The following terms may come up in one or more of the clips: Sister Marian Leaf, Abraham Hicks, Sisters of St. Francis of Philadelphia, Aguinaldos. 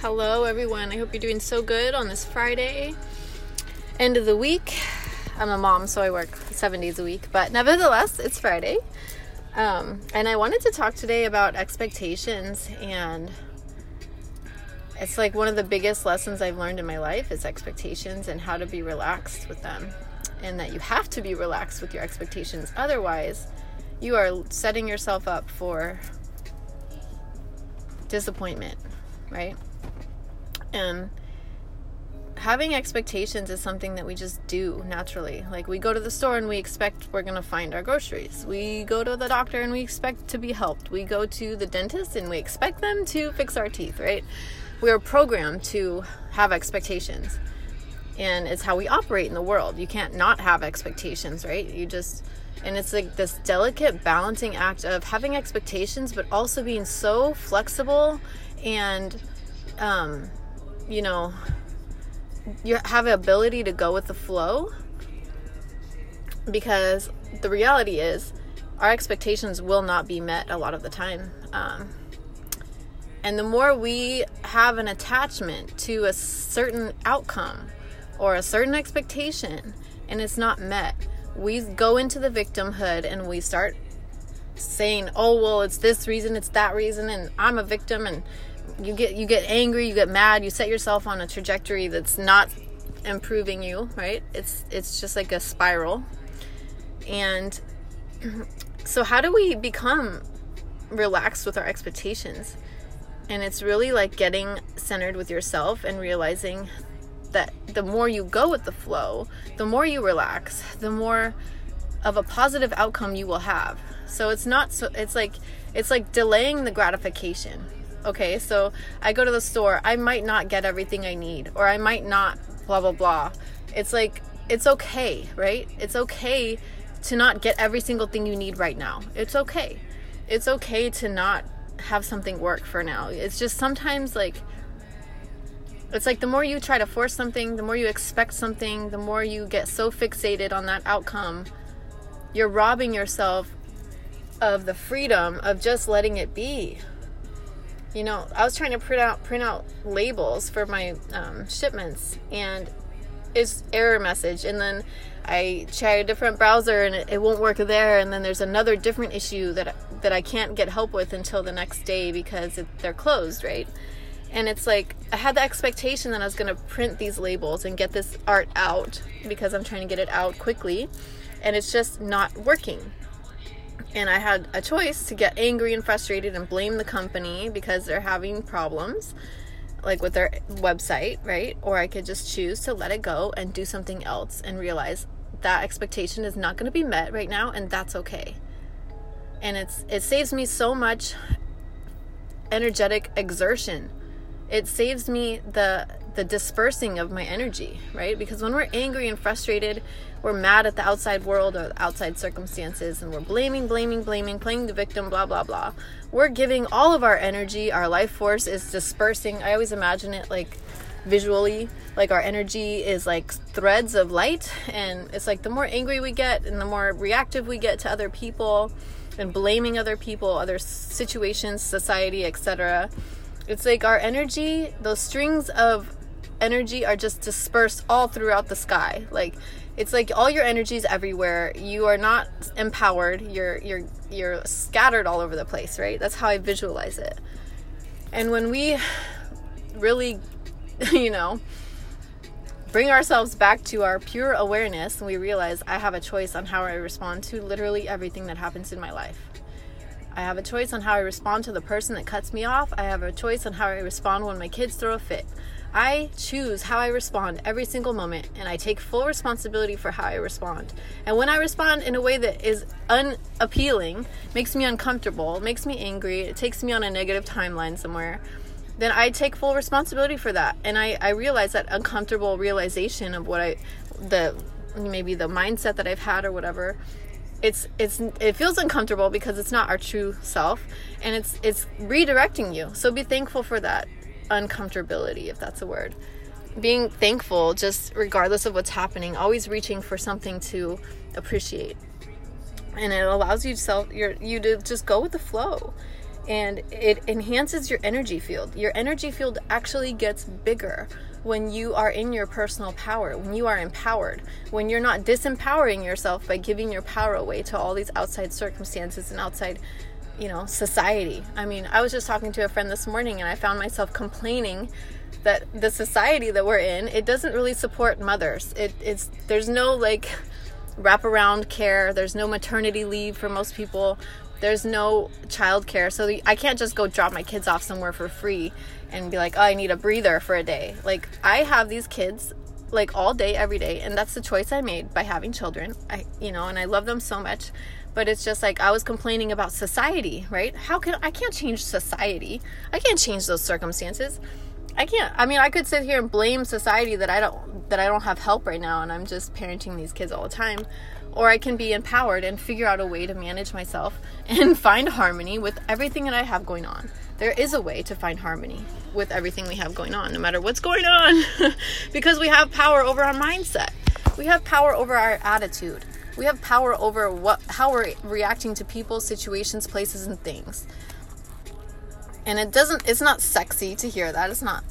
Hello everyone, I hope you're doing so good on this Friday, end of the week. I'm a mom, so I work 7 days a week, but nevertheless, it's Friday. And I wanted to talk today about expectations, and it's like one of the biggest lessons I've learned in my life is expectations and how to be relaxed with them, and that you have to be relaxed with your expectations. Otherwise, you are setting yourself up for disappointment, right? And having expectations is something that we just do naturally. Like, we go to the store and we expect we're going to find our groceries. We go to the doctor and we expect to be helped. We go to the dentist and we expect them to fix our teeth, right? We are programmed to have expectations. And it's how we operate in the world. You can't not have expectations, right? And it's like this delicate balancing act of having expectations, but also being so flexible and, you have the ability to go with the flow, because the reality is our expectations will not be met a lot of the time. And the more we have an attachment to a certain outcome or a certain expectation and it's not met, we go into the victimhood and we start saying, oh, well, it's this reason, it's that reason, and I'm a victim, and you get angry, you get mad, you set yourself on a trajectory that's not improving you, right? It's just like a spiral. And so how do we become relaxed with our expectations? And it's really like getting centered with yourself and realizing that the more you go with the flow, the more you relax, the more of a positive outcome you will have. So it's like delaying the gratification. Okay, so I go to the store, I might not get everything I need, or I might not blah, blah, blah. It's like, it's okay, right? It's okay to not get every single thing you need right now. It's okay. It's okay to not have something work for now. It's just sometimes like, it's like the more you try to force something, the more you expect something, the more you get so fixated on that outcome, you're robbing yourself of the freedom of just letting it be. You know, I was trying to print out labels for my shipments, and it's error message. And then I try a different browser and it won't work there. And then there's another different issue that I can't get help with until the next day because they're closed, right? And it's like, I had the expectation that I was going to print these labels and get this art out because I'm trying to get it out quickly, and it's just not working. And I had a choice to get angry and frustrated and blame the company because they're having problems, like with their website, right? Or I could just choose to let it go and do something else and realize that expectation is not going to be met right now, and that's okay. And it saves me so much energetic exertion. It saves me the dispersing of my energy, right? Because when we're angry and frustrated, we're mad at the outside world or the outside circumstances, and we're blaming, playing the victim, blah, blah, blah. We're giving all of our energy, our life force is dispersing. I always imagine it like visually, like our energy is like threads of light, and it's like the more angry we get and the more reactive we get to other people and blaming other people, other situations, society, etc., it's like our energy, those strings of energy are just dispersed all throughout the sky. Like, it's like all your energy is everywhere. You are not empowered. You're scattered all over the place, right? That's how I visualize it. And when we really, bring ourselves back to our pure awareness, and we realize I have a choice on how I respond to literally everything that happens in my life. I have a choice on how I respond to the person that cuts me off. I have a choice on how I respond when my kids throw a fit. I choose how I respond every single moment, and I take full responsibility for how I respond. And when I respond in a way that is unappealing, makes me uncomfortable, makes me angry, it takes me on a negative timeline somewhere, then I take full responsibility for that. And I realize that uncomfortable realization of maybe the mindset that I've had or whatever, it feels uncomfortable because it's not our true self, and it's redirecting you. So be thankful for that uncomfortability, if that's a word. Being thankful, just regardless of what's happening, always reaching for something to appreciate, and it allows you to just go with the flow. and it enhances your energy field. Your energy field actually gets bigger when you are in your personal power, when you are empowered, when you're not disempowering yourself by giving your power away to all these outside circumstances and outside, society. I mean, I was just talking to a friend this morning and I found myself complaining that the society that we're in, it doesn't really support mothers. There's no wraparound care. There's no maternity leave for most people. There's no child care. So I can't just go drop my kids off somewhere for free and be like, oh, I need a breather for a day. I have these kids all day, every day. And that's the choice I made by having children. And I love them so much. But it's just I was complaining about society, right? I can't change society. I can't change those circumstances. I can't. I mean, I could sit here and blame society that I don't have help right now and I'm just parenting these kids all the time. Or I can be empowered and figure out a way to manage myself and find harmony with everything that I have going on. There is a way to find harmony with everything we have going on, no matter what's going on, because we have power over our mindset. We have power over our attitude. We have power over how we're reacting to people, situations, places, and things. And it's not sexy to hear that. It's not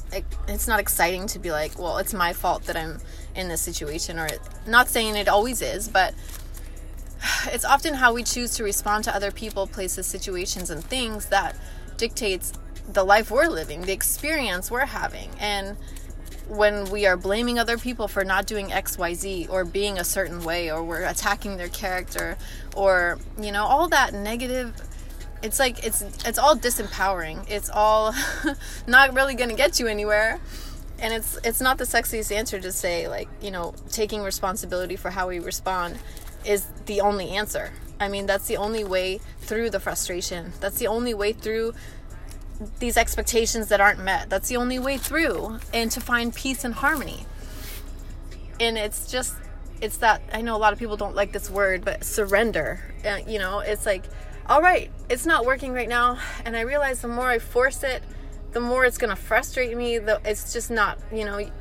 exciting to be like, well, it's my fault that I'm in this situation, or not saying it always is, but it's often how we choose to respond to other people, places, situations, and things that dictates the life we're living, the experience we're having. And when we are blaming other people for not doing XYZ or being a certain way, or we're attacking their character, or, all that negative, it's all disempowering. It's all not really going to get you anywhere. And it's not the sexiest answer to say, taking responsibility for how we respond is the only answer. I mean, that's the only way through the frustration. That's the only way through these expectations that aren't met. That's the only way through, and to find peace and harmony. And it's that, I know a lot of people don't like this word, but surrender. All right, it's not working right now. And I realize the more I force it, the more it's going to frustrate me. It's just not,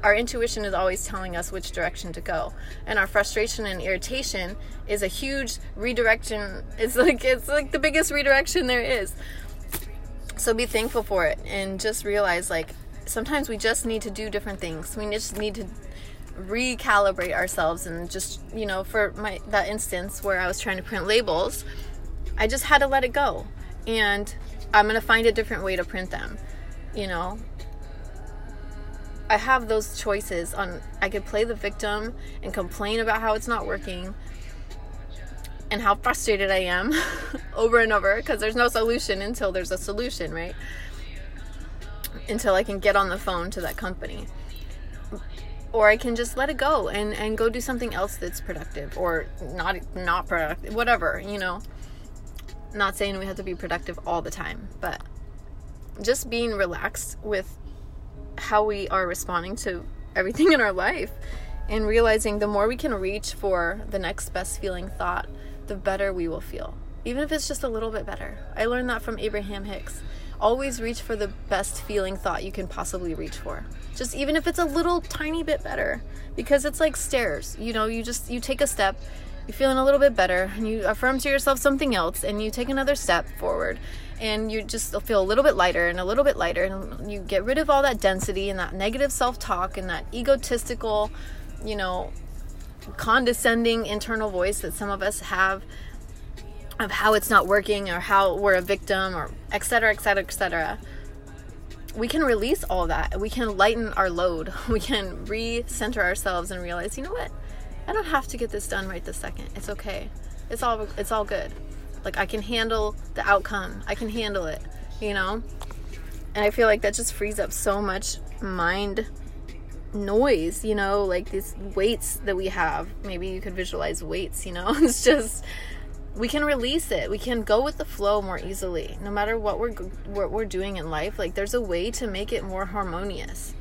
our intuition is always telling us which direction to go. And our frustration and irritation is a huge redirection. It's the biggest redirection there is. So be thankful for it, and just realize, sometimes we just need to do different things. We just need to recalibrate ourselves. And just, for that instance where I was trying to print labels, I just had to let it go. And I'm going to find a different way to print them. I have those choices. I could play the victim and complain about how it's not working and how frustrated I am over and over, because there's no solution until there's a solution, right? Until I can get on the phone to that company. Or I can just let it go and go do something else that's productive, or not productive, whatever, Not saying we have to be productive all the time, but just being relaxed with how we are responding to everything in our life, and realizing the more we can reach for the next best feeling thought, the better we will feel, even if it's just a little bit better. I learned that from Abraham Hicks. Always reach for the best feeling thought you can possibly reach for, just even if it's a little tiny bit better, because it's like stairs. You take a step, you're feeling a little bit better, and you affirm to yourself something else, and you take another step forward, and you just feel a little bit lighter, and you get rid of all that density and that negative self-talk and that egotistical, condescending internal voice that some of us have of how it's not working, or how we're a victim, or et cetera, et cetera, et cetera. We can release all that. We can lighten our load. We can recenter ourselves and realize, what? I don't have to get this done right this second. It's okay. It's all good. I can handle the outcome. I can handle it, And I feel like that just frees up so much mind noise, these weights that we have. Maybe you could visualize weights, It's just, we can release it. We can go with the flow more easily. No matter what we're doing in life, there's a way to make it more harmonious.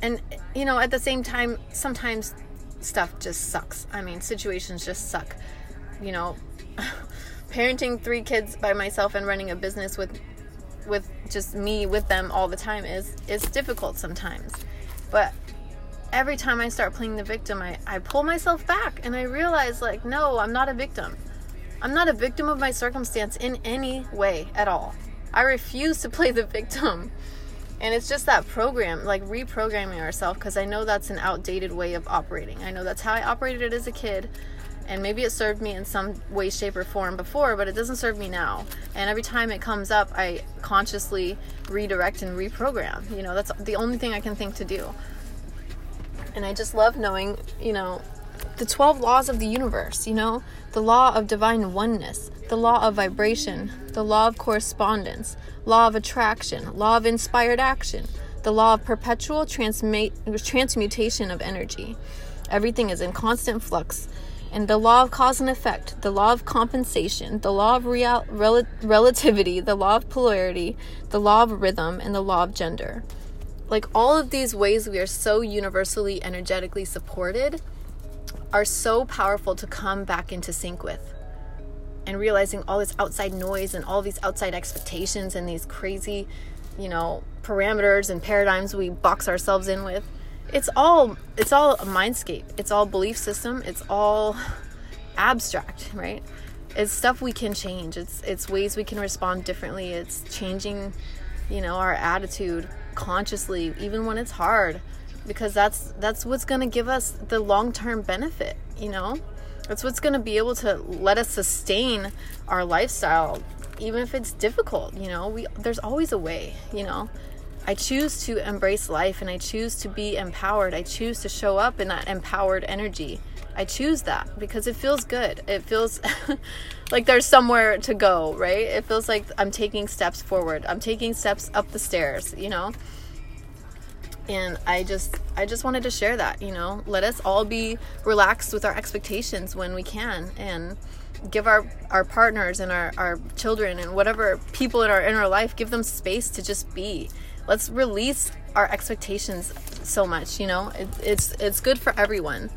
And, at the same time, sometimes stuff just sucks. I mean, situations just suck. Parenting 3 kids by myself and running a business with just me with them all the time is difficult sometimes. But every time I start playing the victim, I pull myself back, and I realize, no, I'm not a victim. I'm not a victim of my circumstance in any way at all. I refuse to play the victim. And it's just that program, like reprogramming ourselves, because I know that's an outdated way of operating. I know that's how I operated it as a kid, and maybe it served me in some way, shape, or form before, but it doesn't serve me now. And every time it comes up, I consciously redirect and reprogram. You know, that's the only thing I can think to do. And I just love knowing, you know, the 12 laws of the universe, you know, the law of divine oneness, the law of vibration, the law of correspondence, law of attraction, law of inspired action, the law of perpetual transmutation of energy. Everything is in constant flux. And the law of cause and effect, the law of compensation, the law of relativity, the law of polarity, the law of rhythm, and the law of gender. Like, all of these ways we are so universally energetically supported are so powerful to come back into sync with, and realizing all this outside noise and all these outside expectations and these crazy, you know, parameters and paradigms we box ourselves in with. It's all a mindscape. It's all belief system. It's all abstract, right? It's stuff we can change. It's ways we can respond differently. It's changing, you know, our attitude consciously, even when it's hard. Because that's what's going to give us the long-term benefit, you know? That's what's going to be able to let us sustain our lifestyle, even if it's difficult, you know? There's always a way, you know? I choose to embrace life, and I choose to be empowered. I choose to show up in that empowered energy. I choose that because it feels good. It feels like there's somewhere to go, right? It feels like I'm taking steps forward. I'm taking steps up the stairs, you know? And I just wanted to share that, you know, let us all be relaxed with our expectations when we can, and give our partners and our children and whatever people in our inner life, give them space to just be. Let's release our expectations so much, you know, it's good for everyone,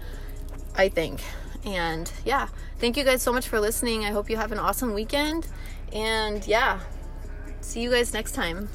I think. And yeah, thank you guys so much for listening. I hope you have an awesome weekend, and yeah, see you guys next time.